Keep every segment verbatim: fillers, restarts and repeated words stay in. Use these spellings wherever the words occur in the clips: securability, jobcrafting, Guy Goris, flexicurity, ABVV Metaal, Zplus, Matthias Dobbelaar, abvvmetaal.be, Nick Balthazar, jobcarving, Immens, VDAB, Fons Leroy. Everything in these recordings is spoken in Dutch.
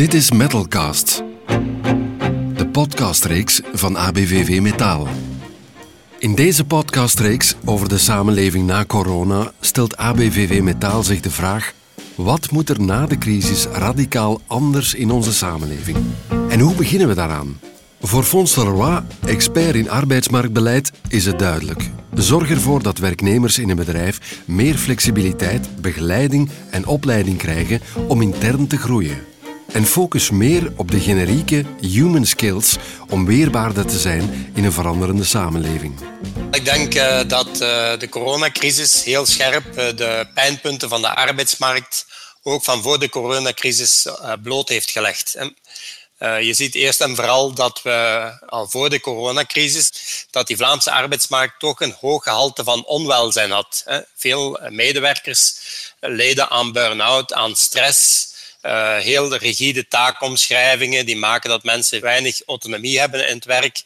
Dit is Metalcast, de podcastreeks van A B V V Metaal. In deze podcastreeks over de samenleving na corona stelt A B V V Metaal zich de vraag: wat moet er na de crisis radicaal anders in onze samenleving? En hoe beginnen we daaraan? Voor Fons Leroy, expert in arbeidsmarktbeleid, is het duidelijk. Zorg ervoor dat werknemers in een bedrijf meer flexibiliteit, begeleiding en opleiding krijgen om intern te groeien. En focus meer op de generieke human skills om weerbaarder te zijn in een veranderende samenleving. Ik denk uh, dat uh, de coronacrisis heel scherp uh, de pijnpunten van de arbeidsmarkt ook van voor de coronacrisis uh, bloot heeft gelegd. Hè. Uh, je ziet eerst en vooral dat we al voor de coronacrisis dat die Vlaamse arbeidsmarkt toch een hoog gehalte van onwelzijn had. Hè. Veel medewerkers leden aan burn-out, aan stress. Uh, heel rigide taakomschrijvingen die maken dat mensen weinig autonomie hebben in het werk.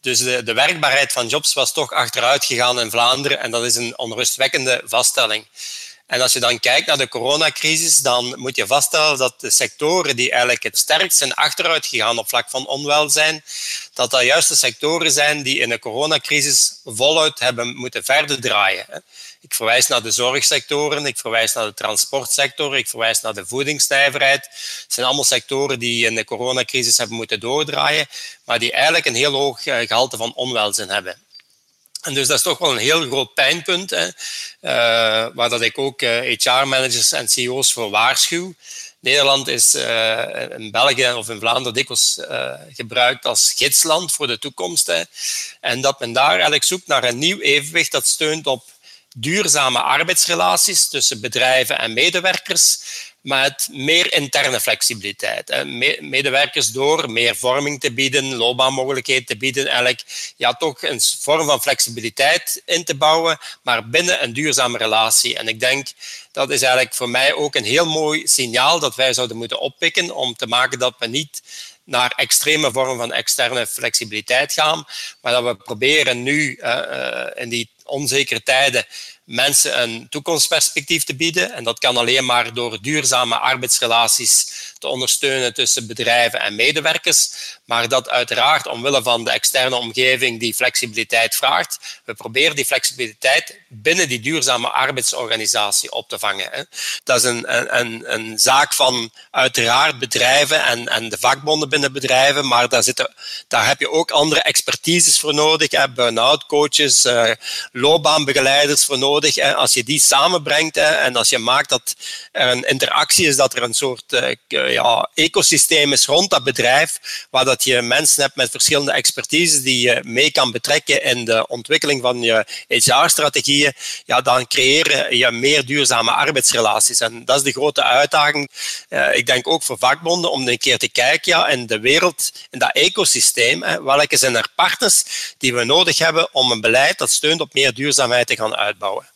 Dus de, de werkbaarheid van jobs was toch achteruit gegaan in Vlaanderen en dat is een onrustwekkende vaststelling. En als je dan kijkt naar de coronacrisis, dan moet je vaststellen dat de sectoren die eigenlijk het sterkst zijn achteruit gegaan op vlak van onwelzijn, dat dat juist de sectoren zijn die in de coronacrisis voluit hebben moeten verder draaien. Ik verwijs naar de zorgsectoren, ik verwijs naar de transportsector, ik verwijs naar de voedingsnijverheid. Het zijn allemaal sectoren die in de coronacrisis hebben moeten doordraaien, maar die eigenlijk een heel hoog gehalte van onwelzijn hebben. En dus dat is toch wel een heel groot pijnpunt, hè, uh, waar dat ik ook uh, H R-managers en C E O's voor waarschuw. Nederland is uh, in België of in Vlaanderen dikwijls uh, gebruikt als gidsland voor de toekomst. Hè, en dat men daar eigenlijk zoekt naar een nieuw evenwicht dat steunt op duurzame arbeidsrelaties tussen bedrijven en medewerkers, met meer interne flexibiliteit. Medewerkers door meer vorming te bieden, loopbaanmogelijkheden te bieden, eigenlijk ja, toch een vorm van flexibiliteit in te bouwen, maar binnen een duurzame relatie. En ik denk, dat is eigenlijk voor mij ook een heel mooi signaal dat wij zouden moeten oppikken om te maken dat we niet naar extreme vormen van externe flexibiliteit gaan, maar dat we proberen nu uh, in die onzekere tijden mensen een toekomstperspectief te bieden. En dat kan alleen maar door duurzame arbeidsrelaties te ondersteunen tussen bedrijven en medewerkers. Maar dat uiteraard omwille van de externe omgeving die flexibiliteit vraagt. We proberen die flexibiliteit binnen die duurzame arbeidsorganisatie op te vangen. Dat is een, een, een zaak van uiteraard bedrijven en, en de vakbonden binnen bedrijven. Maar daar, zitten, daar heb je ook andere expertises voor nodig. Hè? Burn-out coaches, loopbaanbegeleiders voor nodig. Als je die samenbrengt en als je maakt dat er een interactie is, dat er een soort ja, ecosysteem is rond dat bedrijf, waar dat je mensen hebt met verschillende expertises die je mee kan betrekken in de ontwikkeling van je H R-strategieën, ja, dan creëer je meer duurzame arbeidsrelaties. En dat is de grote uitdaging, ik denk ook voor vakbonden, om een keer te kijken ja, in de wereld, in dat ecosysteem, welke zijn er partners die we nodig hebben om een beleid dat steunt op meer duurzaamheid te gaan uitbouwen.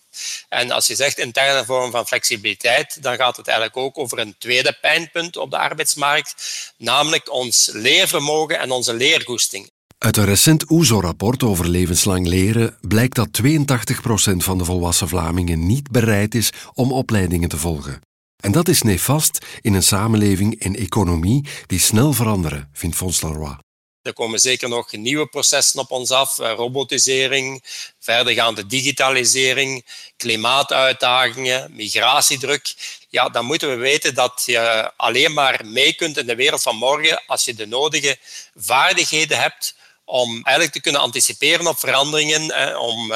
En als je zegt interne vorm van flexibiliteit, dan gaat het eigenlijk ook over een tweede pijnpunt op de arbeidsmarkt, namelijk ons leervermogen en onze leergoesting. Uit een recent OESO-rapport over levenslang leren blijkt dat tweeëntachtig procent van de volwassen Vlamingen niet bereid is om opleidingen te volgen. En dat is nefast in een samenleving en economie die snel veranderen, vindt Fons Leroy. Er komen zeker nog nieuwe processen op ons af, robotisering, verdergaande digitalisering, klimaatuitdagingen, migratiedruk. Ja, dan moeten we weten dat je alleen maar mee kunt in de wereld van morgen als je de nodige vaardigheden hebt om eigenlijk te kunnen anticiperen op veranderingen, om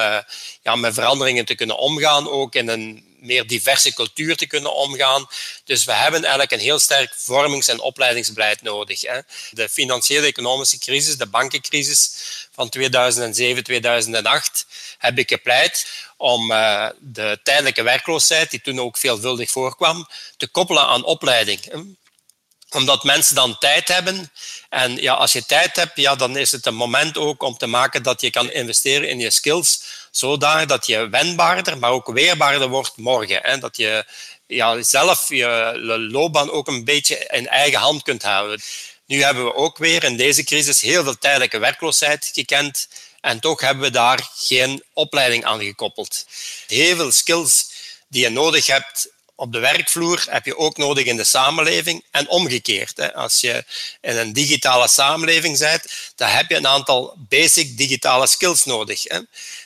ja, met veranderingen te kunnen omgaan, ook in een meer diverse cultuur te kunnen omgaan. Dus we hebben eigenlijk een heel sterk vormings- en opleidingsbeleid nodig. De financiële economische crisis, de bankencrisis van tweeduizend zeven tweeduizend acht, heb ik gepleit om de tijdelijke werkloosheid, die toen ook veelvuldig voorkwam, te koppelen aan opleiding. Omdat mensen dan tijd hebben. En ja, als je tijd hebt, ja, dan is het een moment ook om te maken dat je kan investeren in je skills, zodanig dat je wendbaarder, maar ook weerbaarder wordt morgen. Hè? Dat je ja, zelf je loopbaan ook een beetje in eigen hand kunt houden. Nu hebben we ook weer in deze crisis heel veel tijdelijke werkloosheid gekend. En toch hebben we daar geen opleiding aan gekoppeld. Heel veel skills die je nodig hebt op de werkvloer heb je ook nodig in de samenleving en omgekeerd. Hè. Als je in een digitale samenleving bent, dan heb je een aantal basic digitale skills nodig. Hè.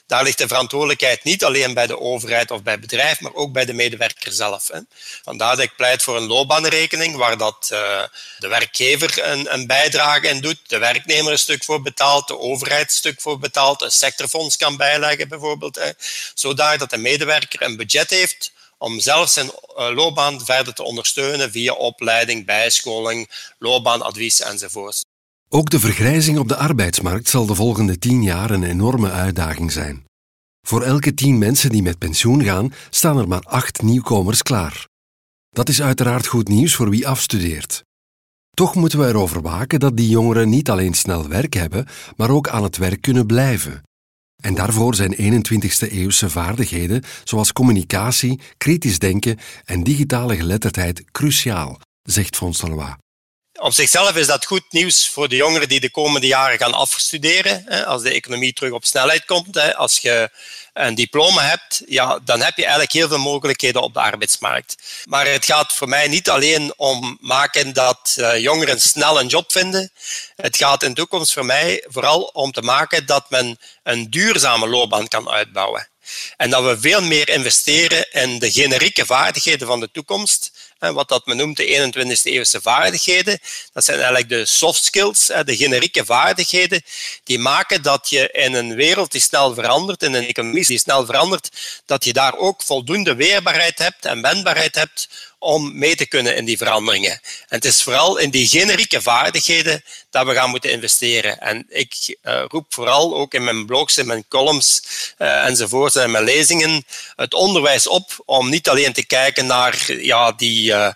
Daar ligt de verantwoordelijkheid niet alleen bij de overheid of bij het bedrijf, maar ook bij de medewerker zelf. Hè. Vandaar dat ik pleit voor een loopbaanrekening waar dat, uh, de werkgever een, een bijdrage in doet, de werknemer een stuk voor betaalt, de overheid een stuk voor betaalt, een sectorfonds kan bijleggen bijvoorbeeld, hè, zodat de medewerker een budget heeft om zelf zijn loopbaan verder te ondersteunen via opleiding, bijscholing, loopbaanadvies enzovoort. Ook de vergrijzing op de arbeidsmarkt zal de volgende tien jaar een enorme uitdaging zijn. Voor elke tien mensen die met pensioen gaan, staan er maar acht nieuwkomers klaar. Dat is uiteraard goed nieuws voor wie afstudeert. Toch moeten we erover waken dat die jongeren niet alleen snel werk hebben, maar ook aan het werk kunnen blijven. En daarvoor zijn eenentwintigste-eeuwse vaardigheden zoals communicatie, kritisch denken en digitale geletterdheid cruciaal, zegt Fons Leroy. Op zichzelf is dat goed nieuws voor de jongeren die de komende jaren gaan afstuderen. Als de economie terug op snelheid komt, als je een diploma hebt, ja, dan heb je eigenlijk heel veel mogelijkheden op de arbeidsmarkt. Maar het gaat voor mij niet alleen om maken dat jongeren snel een job vinden. Het gaat in de toekomst voor mij vooral om te maken dat men een duurzame loopbaan kan uitbouwen. En dat we veel meer investeren in de generieke vaardigheden van de toekomst. Wat dat men noemt de eenentwintigste-eeuwse vaardigheden. Dat zijn eigenlijk de soft skills, de generieke vaardigheden, die maken dat je in een wereld die snel verandert, in een economie die snel verandert, dat je daar ook voldoende weerbaarheid hebt en wendbaarheid hebt om mee te kunnen in die veranderingen. En het is vooral in die generieke vaardigheden dat we gaan moeten investeren. En ik uh, roep vooral ook in mijn blogs, in mijn columns uh, enzovoort en in mijn lezingen het onderwijs op om niet alleen te kijken naar ja, die... Uh,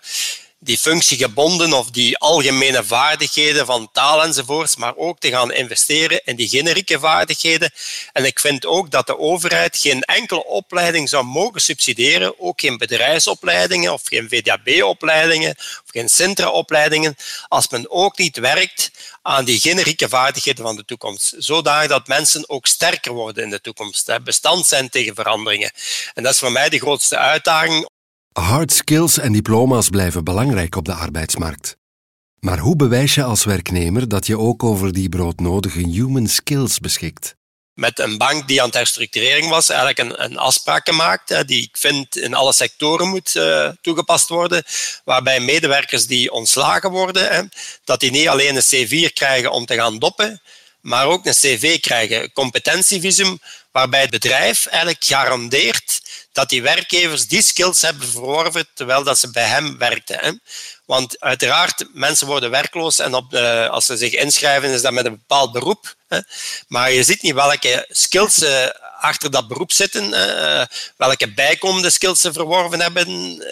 die functiegebonden of die algemene vaardigheden van taal enzovoorts, maar ook te gaan investeren in die generieke vaardigheden. En ik vind ook dat de overheid geen enkele opleiding zou mogen subsidiëren, ook geen bedrijfsopleidingen of geen V D A B-opleidingen of geen Sintra-opleidingen, als men ook niet werkt aan die generieke vaardigheden van de toekomst. Zodat mensen ook sterker worden in de toekomst, hè, bestand zijn tegen veranderingen. En dat is voor mij de grootste uitdaging. Hard skills en diploma's blijven belangrijk op de arbeidsmarkt. Maar hoe bewijs je als werknemer dat je ook over die broodnodige human skills beschikt? Met een bank die aan het herstructurering was, eigenlijk een, een afspraak gemaakt die ik vind in alle sectoren moet uh, toegepast worden, waarbij medewerkers die ontslagen worden, hè, dat die niet alleen een C vier krijgen om te gaan doppen, maar ook een C V krijgen, een competentievisum, waarbij het bedrijf eigenlijk garandeert dat die werkgevers die skills hebben verworven terwijl dat ze bij hem werkten. Hè. Want uiteraard, mensen worden werkloos en op de, als ze zich inschrijven is dat met een bepaald beroep. Hè. Maar je ziet niet welke skills ze achter dat beroep zitten, hè. Welke bijkomende skills ze verworven hebben,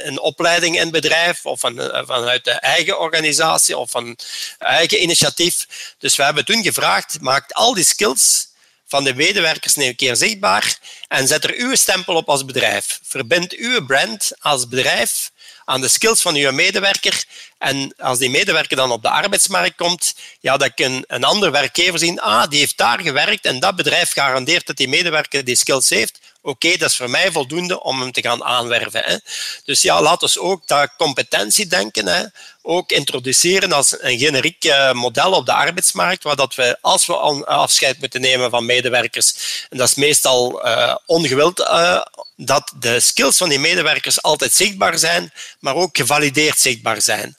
een opleiding in het bedrijf of van, vanuit de eigen organisatie of van eigen initiatief. Dus we hebben toen gevraagd, maakt al die skills van de medewerkers een keer zichtbaar en zet er uw stempel op als bedrijf. Verbind uw brand als bedrijf aan de skills van uw medewerker en als die medewerker dan op de arbeidsmarkt komt, ja, dan kan een ander werkgever zien, ah, die heeft daar gewerkt en dat bedrijf garandeert dat die medewerker die skills heeft. Oké, okay, dat is voor mij voldoende om hem te gaan aanwerven. Hè. Dus ja, laten we ook dat competentiedenken hè, ook introduceren als een generiek uh, model op de arbeidsmarkt, waar dat we, als we afscheid moeten nemen van medewerkers, en dat is meestal uh, ongewild, uh, dat de skills van die medewerkers altijd zichtbaar zijn, maar ook gevalideerd zichtbaar zijn.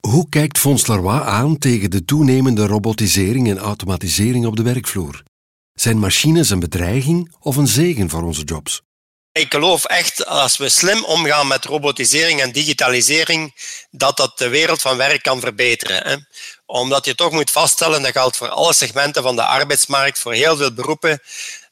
Hoe kijkt Fons Leroy aan tegen de toenemende robotisering en automatisering op de werkvloer? Zijn machines een bedreiging of een zegen voor onze jobs? Ik geloof echt, als we slim omgaan met robotisering en digitalisering, dat dat de wereld van werk kan verbeteren. Hè? Omdat je toch moet vaststellen, dat geldt voor alle segmenten van de arbeidsmarkt, voor heel veel beroepen,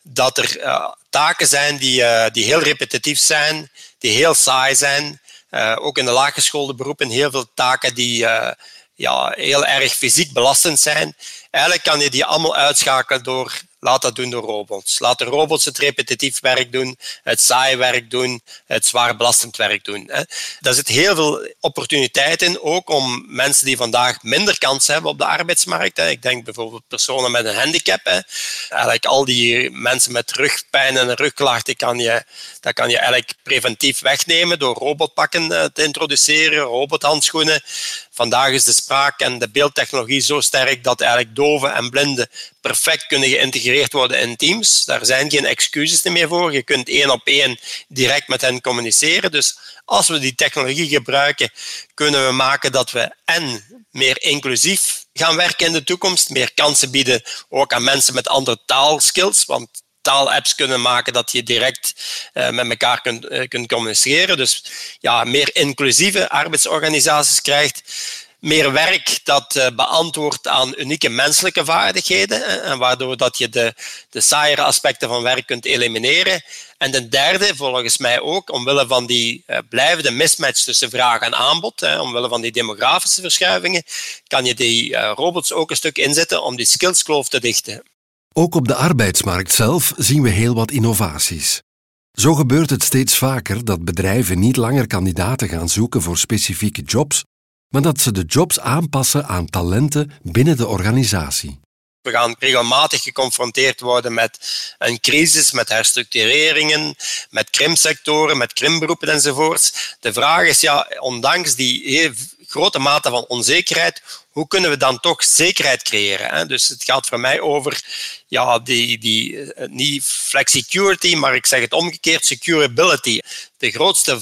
dat er uh, taken zijn die, uh, die heel repetitief zijn, die heel saai zijn. Uh, ook in de laaggeschoolde beroepen heel veel taken die uh, ja, heel erg fysiek belastend zijn. Eigenlijk kan je die allemaal uitschakelen door Laat dat doen door robots. Laat de robots het repetitief werk doen, het saai werk doen, het zwaar belastend werk doen. Daar zit heel veel opportuniteit in, ook om mensen die vandaag minder kansen hebben op de arbeidsmarkt. Ik denk bijvoorbeeld personen met een handicap. Eigenlijk al die mensen met rugpijn en rugklachten, dat kan je, dat kan je eigenlijk preventief wegnemen door robotpakken te introduceren, robothandschoenen. Vandaag is de spraak- en de beeldtechnologie zo sterk dat eigenlijk doven en blinden perfect kunnen geïntegreerd worden in teams. Daar zijn geen excuses meer voor. Je kunt één op één direct met hen communiceren. Dus als we die technologie gebruiken, kunnen we maken dat we en meer inclusief gaan werken in de toekomst, meer kansen bieden ook aan mensen met andere taalskills, want taalapps kunnen maken dat je direct uh, met elkaar kunt, uh, kunt communiceren. Dus ja, meer inclusieve arbeidsorganisaties krijgt. Meer werk dat uh, beantwoordt aan unieke menselijke vaardigheden. Hè, en waardoor dat je de, de saaiere aspecten van werk kunt elimineren. En de derde, volgens mij ook, omwille van die uh, blijvende mismatch tussen vraag en aanbod, hè, omwille van die demografische verschuivingen, kan je die uh, robots ook een stuk inzetten om die skillskloof te dichten. Ook op de arbeidsmarkt zelf zien we heel wat innovaties. Zo gebeurt het steeds vaker dat bedrijven niet langer kandidaten gaan zoeken voor specifieke jobs, maar dat ze de jobs aanpassen aan talenten binnen de organisatie. We gaan regelmatig geconfronteerd worden met een crisis, met herstructureringen, met krimpsectoren, met krimpberoepen enzovoorts. De vraag is, ja, ondanks die grote mate van onzekerheid, hoe kunnen we dan toch zekerheid creëren? Dus het gaat voor mij over, ja, die, die, niet flexicurity, maar ik zeg het omgekeerd, securability. De grootste,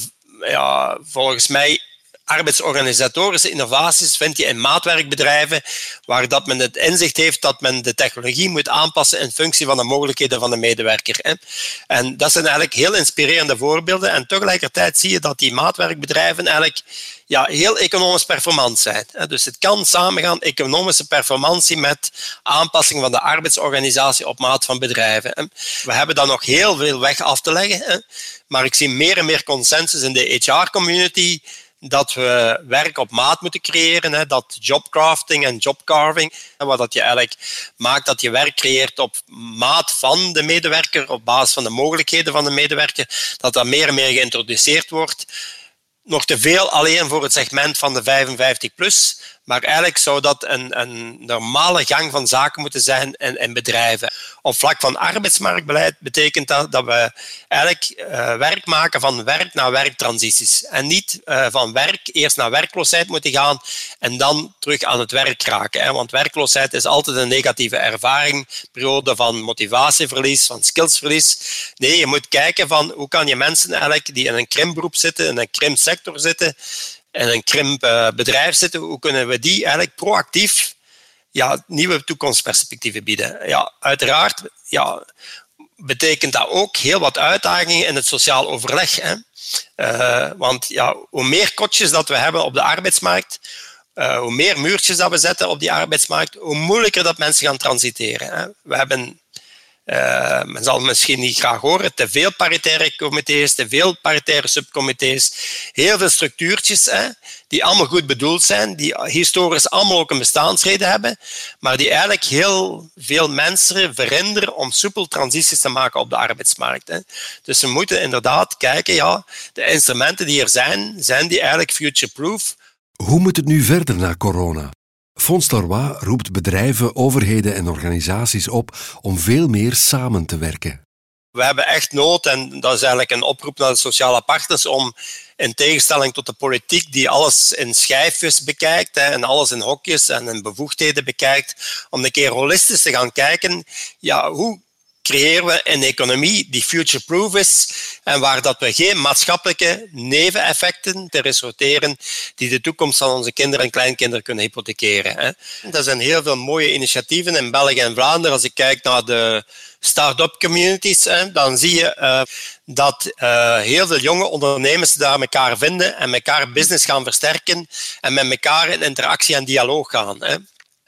ja, volgens mij, arbeidsorganisatorische innovaties vind je in maatwerkbedrijven waar dat men het inzicht heeft dat men de technologie moet aanpassen in functie van de mogelijkheden van de medewerker. En dat zijn eigenlijk heel inspirerende voorbeelden. En tegelijkertijd zie je dat die maatwerkbedrijven eigenlijk, ja, heel economisch performant zijn. Dus het kan samengaan, economische performantie met aanpassing van de arbeidsorganisatie op maat van bedrijven. We hebben dan nog heel veel weg af te leggen, maar ik zie meer en meer consensus in de H R-community dat we werk op maat moeten creëren, hè, dat jobcrafting en jobcarving, waar dat je eigenlijk maakt dat je werk creëert op maat van de medewerker, op basis van de mogelijkheden van de medewerker, dat dat meer en meer geïntroduceerd wordt. Nog te veel alleen voor het segment van de vijfenvijftig plus, maar eigenlijk zou dat een, een normale gang van zaken moeten zijn in, in bedrijven. Op vlak van arbeidsmarktbeleid betekent dat dat we eigenlijk uh, werk maken van werk naar werktransities. En niet uh, van werk eerst naar werkloosheid moeten gaan en dan terug aan het werk raken. Hè. Want werkloosheid is altijd een negatieve ervaring, periode van motivatieverlies, van skillsverlies. Nee, je moet kijken van hoe kan je mensen eigenlijk die in een krimpberoep zitten, in een krimpsector zitten, in een krimpbedrijf zitten, hoe kunnen we die eigenlijk proactief, ja, nieuwe toekomstperspectieven bieden? Ja, uiteraard, ja, betekent dat ook heel wat uitdagingen in het sociaal overleg. Hè? Uh, want ja, hoe meer kotjes dat we hebben op de arbeidsmarkt, uh, hoe meer muurtjes dat we zetten op die arbeidsmarkt, hoe moeilijker dat mensen gaan transiteren. Hè? We hebben... Uh, men zal misschien niet graag horen, te veel paritaire comité's, te veel paritaire subcomité's, heel veel structuurtjes, hè, die allemaal goed bedoeld zijn, die historisch allemaal ook een bestaansreden hebben, maar die eigenlijk heel veel mensen verhinderen om soepel transities te maken op de arbeidsmarkt. Hè. Dus we moeten inderdaad kijken, ja, de instrumenten die er zijn, zijn die eigenlijk future-proof? Hoe moet het nu verder na corona? Fons Leroy roept bedrijven, overheden en organisaties op om veel meer samen te werken. We hebben echt nood, en dat is eigenlijk een oproep naar de sociale partners, om in tegenstelling tot de politiek die alles in schijfjes bekijkt hè, en alles in hokjes en in bevoegdheden bekijkt, om een keer holistisch te gaan kijken, ja, hoe creëren we een economie die future-proof is en waar dat we geen maatschappelijke neveneffecten te resorteren die de toekomst van onze kinderen en kleinkinderen kunnen hypothekeren. Er zijn heel veel mooie initiatieven in België en Vlaanderen. Als ik kijk naar de start-up communities, dan zie je dat heel veel jonge ondernemers daar elkaar vinden en elkaar business gaan versterken en met elkaar in interactie en dialoog gaan.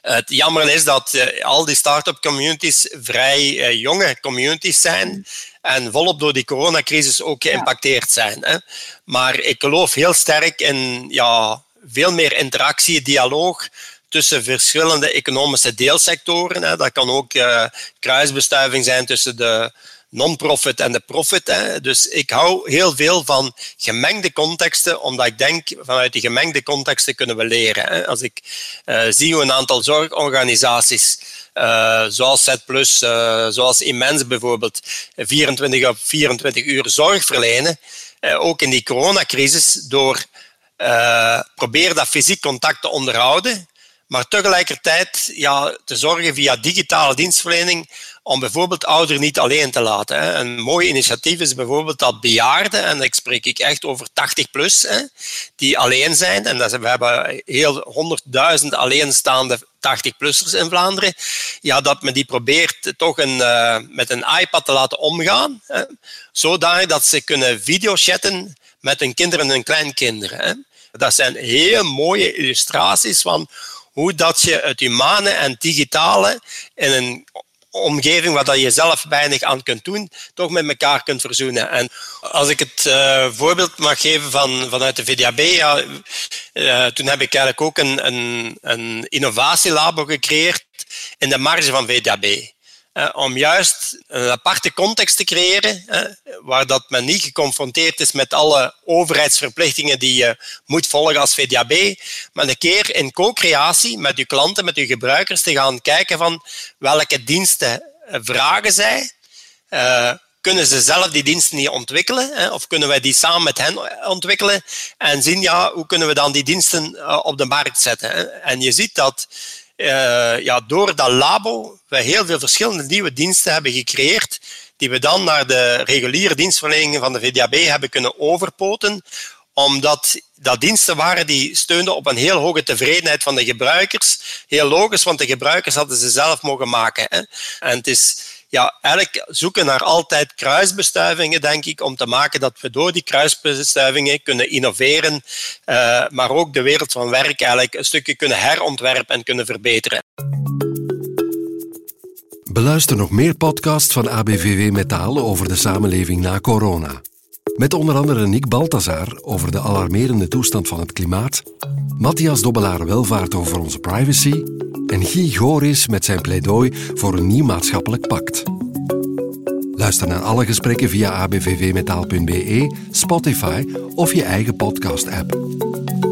Het jammer is dat uh, al die start-up communities vrij uh, jonge communities zijn en volop door die coronacrisis ook geïmpacteerd zijn. Hè. Maar ik geloof heel sterk in ja, veel meer interactie, dialoog tussen verschillende economische deelsectoren. Hè. Dat kan ook uh, kruisbestuiving zijn tussen de non-profit en de profit. Hè. Dus ik hou heel veel van gemengde contexten, omdat ik denk, vanuit die gemengde contexten kunnen we leren. Hè. Als ik uh, zie hoe een aantal zorgorganisaties, uh, zoals Zplus, uh, zoals Immens bijvoorbeeld, vierentwintig op vierentwintig uur zorg verlenen, uh, ook in die coronacrisis, door uh, probeer dat fysiek contact te onderhouden, maar tegelijkertijd ja, te zorgen via digitale dienstverlening om bijvoorbeeld ouderen niet alleen te laten. Hè. Een mooi initiatief is bijvoorbeeld dat bejaarden, en ik spreek ik echt over tachtig plus, hè, die alleen zijn. En dat is, we hebben heel honderdduizend alleenstaande tachtig-plussers in Vlaanderen. Ja, dat men die probeert toch een, uh, met een iPad te laten omgaan, hè, zodanig dat ze kunnen videochatten met hun kinderen en hun kleinkinderen. Hè. Dat zijn heel mooie illustraties van hoe dat je het humane en het digitale in een omgeving waar je zelf weinig aan kunt doen, toch met elkaar kunt verzoenen. En als ik het uh, voorbeeld mag geven van, vanuit de V D A B, ja, uh, toen heb ik eigenlijk ook een, een, een innovatielabo gecreëerd in de marge van V D A B. Uh, om juist een aparte context te creëren, uh, waar dat men niet geconfronteerd is met alle overheidsverplichtingen die je moet volgen als V D A B, maar een keer in co-creatie met je klanten, met je gebruikers, te gaan kijken van welke diensten vragen zij, uh, kunnen ze zelf die diensten niet ontwikkelen, hè, of kunnen wij die samen met hen ontwikkelen en zien ja, hoe kunnen we dan die diensten uh, op de markt zetten. Hè. En je ziet dat Uh, ja, door dat labo we heel veel verschillende nieuwe diensten hebben gecreëerd die we dan naar de reguliere dienstverleningen van de V D A B hebben kunnen overpoten, omdat dat diensten waren die steunden op een heel hoge tevredenheid van de gebruikers. Heel logisch, want de gebruikers hadden ze zelf mogen maken. Hè. En het is ja, eigenlijk zoeken naar altijd kruisbestuivingen, denk ik, om te maken dat we door die kruisbestuivingen kunnen innoveren, uh, maar ook de wereld van werk eigenlijk een stukje kunnen herontwerpen en kunnen verbeteren. Beluister nog meer podcasts van A B V V Metaal over de samenleving na corona. Met onder andere Nick Balthazar over de alarmerende toestand van het klimaat, Matthias Dobbelaar welvaart over onze privacy en Guy Goris met zijn pleidooi voor een nieuw maatschappelijk pact. Luister naar alle gesprekken via a b v v metaal punt b e, Spotify of je eigen podcast-app.